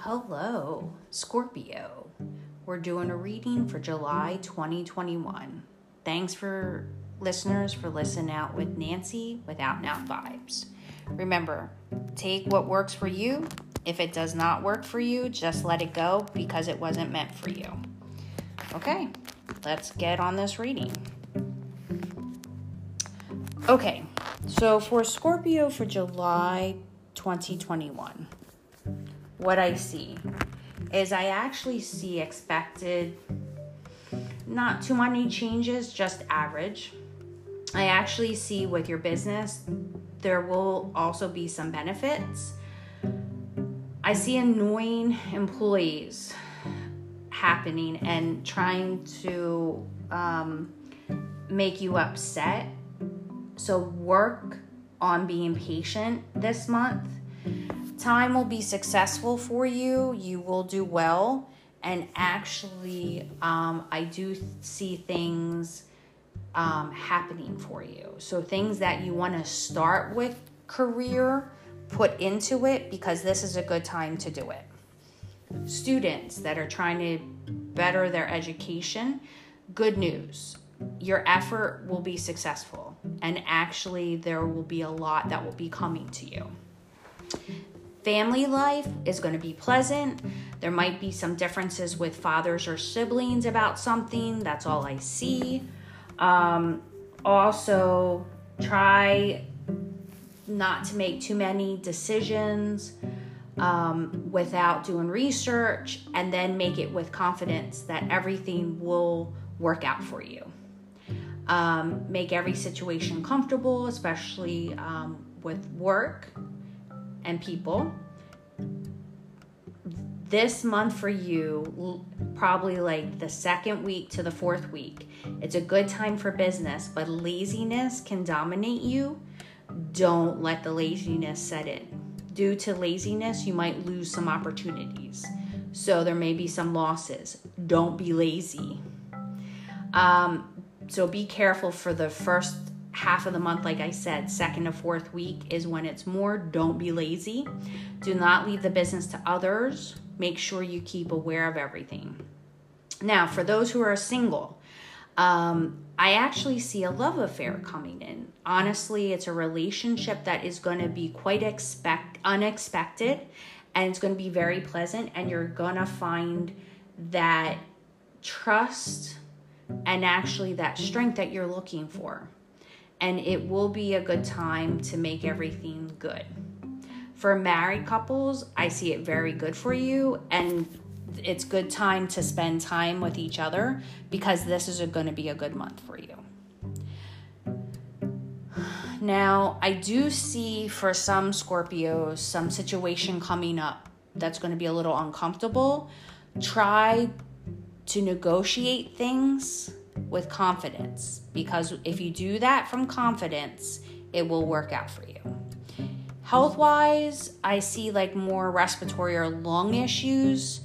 Hello, Scorpio. We're doing a reading for July 2021. Thanks for listeners for listening out with Nancy with Out Now Vibes. Remember, take what works for you. If it does not work for you, just let it go because it wasn't meant for you. Okay, let's get on this reading. Okay, so for Scorpio for July 2021, what I see is I actually see expected, not too many changes, just average. I actually see with your business, there will also be some benefits. I see annoying employees happening and trying to make you upset. So work on being patient this month. Time will be successful for you. You will do well. And actually, I do see things happening for you. So things that you want to start with career, put into it because this is a good time to do it. Students that are trying to better their education, good news. Your effort will be successful. And actually, there will be a lot that will be coming to you. Family life is going to be pleasant. There might be some differences with fathers or siblings about something. That's all I see. Also, try not to make too many decisions without doing research, and then make it with confidence that everything will work out for you. Make every situation comfortable, especially with work and people. This month for you, probably like the second week to the fourth week, it's a good time for business, but laziness can dominate you. Don't let the laziness set in. Due to laziness, you might lose some opportunities. So there may be some losses. Don't be lazy. So be careful for the first half of the month. Like I said, second to fourth week is when it's more. Don't be lazy. Do not leave the business to others. Make sure you keep aware of everything. Now, for those who are single, I actually see a love affair coming in. Honestly, it's a relationship that is going to be quite unexpected, and it's going to be very pleasant, and you're going to find that trust and actually that strength that you're looking for. And it will be a good time to make everything good. For married couples, I see it very good for you, and it's good time to spend time with each other because this is going to be a good month for you. Now, I do see for some Scorpios, some situation coming up that's going to be a little uncomfortable. Try to negotiate things with confidence, because if you do that from confidence, it will work out for you. Health-wise, I see like more respiratory or lung issues.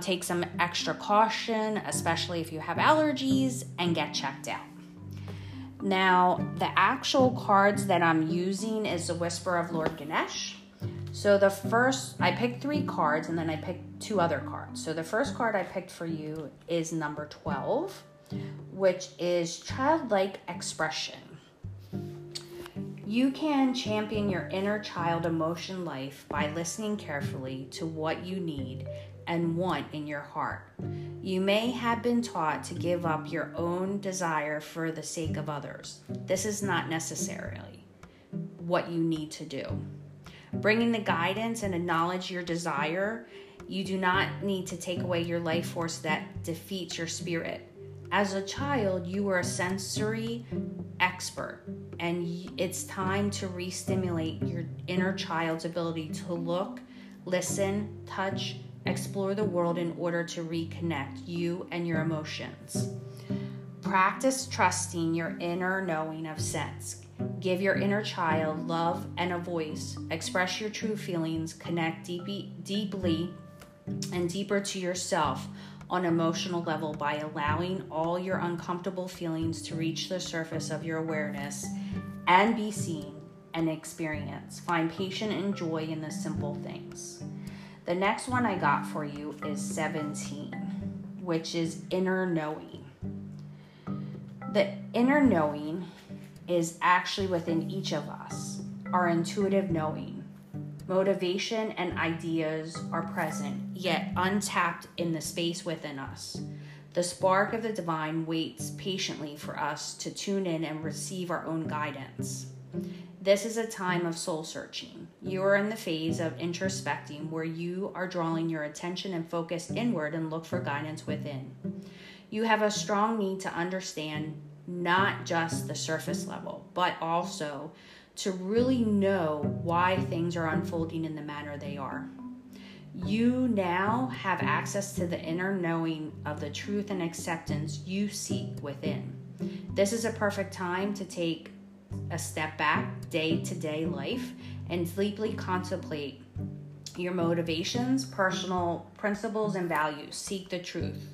Take some extra caution, especially if you have allergies, and get checked out. Now, the actual cards that I'm using is the Whisper of Lord Ganesh. So the first, I picked three cards, and then I picked two other cards. So the first card I picked for you is number 12, which is childlike expression. You can champion your inner child emotion life by listening carefully to what you need and want in your heart. You may have been taught to give up your own desire for the sake of others. This is not necessarily what you need to do. Bringing the guidance and acknowledge your desire, you do not need to take away your life force that defeats your spirit. As a child, you were a sensory expert, and it's time to re-stimulate your inner child's ability to look, listen, touch, explore the world in order to reconnect you and your emotions. Practice trusting your inner knowing of sense. Give your inner child love and a voice. Express your true feelings. Connect deeply and deeper to yourself on emotional level by allowing all your uncomfortable feelings to reach the surface of your awareness and be seen and experienced. Find patience and joy in the simple things. The next one I got for you is 17, which is inner knowing. The inner knowing is actually within each of us, our intuitive knowing. Motivation and ideas are present, yet untapped in the space within us. The spark of the divine waits patiently for us to tune in and receive our own guidance. This is a time of soul searching. You are in the phase of introspecting, where you are drawing your attention and focus inward and look for guidance within. You have a strong need to understand not just the surface level, but also to really know why things are unfolding in the manner they are. You now have access to the inner knowing of the truth and acceptance you seek within. This is a perfect time to take a step back, day-to-day life, and deeply contemplate your motivations, personal principles, and values. Seek the truth.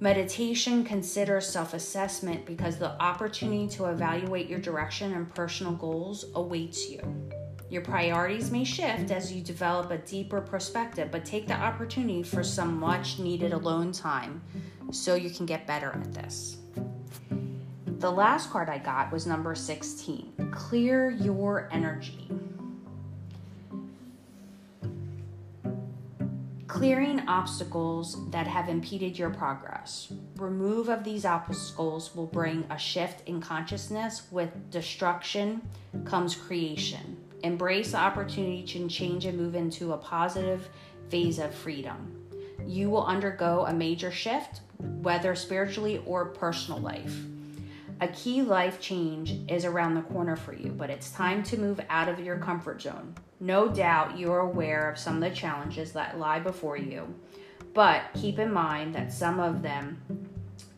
Meditation considers self-assessment, because the opportunity to evaluate your direction and personal goals awaits you. Your priorities may shift as you develop a deeper perspective, but take the opportunity for some much-needed alone time so you can get better at this. The last card I got was number 16, Clear Your Energy. Clearing obstacles that have impeded your progress. Remove of these obstacles will bring a shift in consciousness. With destruction comes creation. Embrace the opportunity to change and move into a positive phase of freedom. You will undergo a major shift, whether spiritually or personal life. A key life change is around the corner for you, but it's time to move out of your comfort zone. No doubt you're aware of some of the challenges that lie before you, but keep in mind that some of them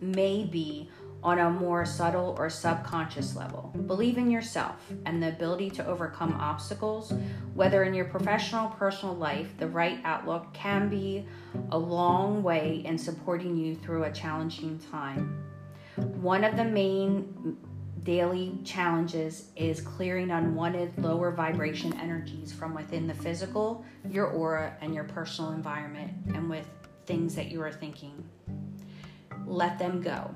may be on a more subtle or subconscious level. Believe in yourself and the ability to overcome obstacles, whether in your professional or personal life. The right outlook can be a long way in supporting you through a challenging time. One of the main daily challenges is clearing unwanted lower vibration energies from within the physical, your aura, and your personal environment, and with things that you are thinking. Let them go.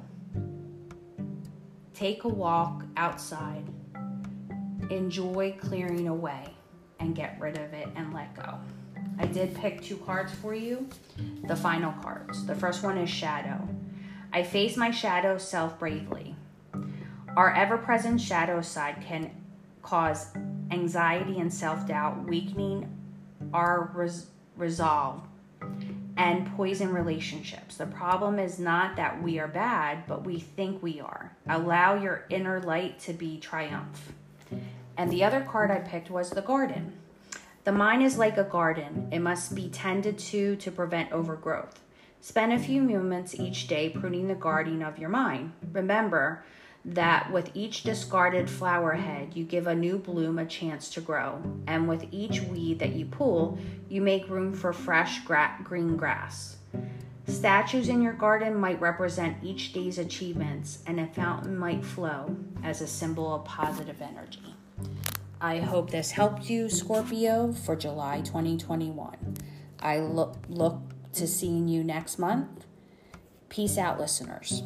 Take a walk outside. Enjoy clearing away and get rid of it and let go. I did pick two cards for you, the final cards. The first one is Shadow. I face my shadow self bravely. Our ever-present shadow side can cause anxiety and self-doubt, weakening our resolve and poison relationships. The problem is not that we are bad, but we think we are. Allow your inner light to be triumph. And the other card I picked was the Garden. The mind is like a garden. It must be tended to prevent overgrowth. Spend a few moments each day pruning the garden of your mind. Remember that with each discarded flower head, you give a new bloom a chance to grow. And with each weed that you pull, you make room for fresh green grass. Statues in your garden might represent each day's achievements, and a fountain might flow as a symbol of positive energy. I hope this helped you, Scorpio, for July 2021. I look to seeing you next month. Peace out, listeners.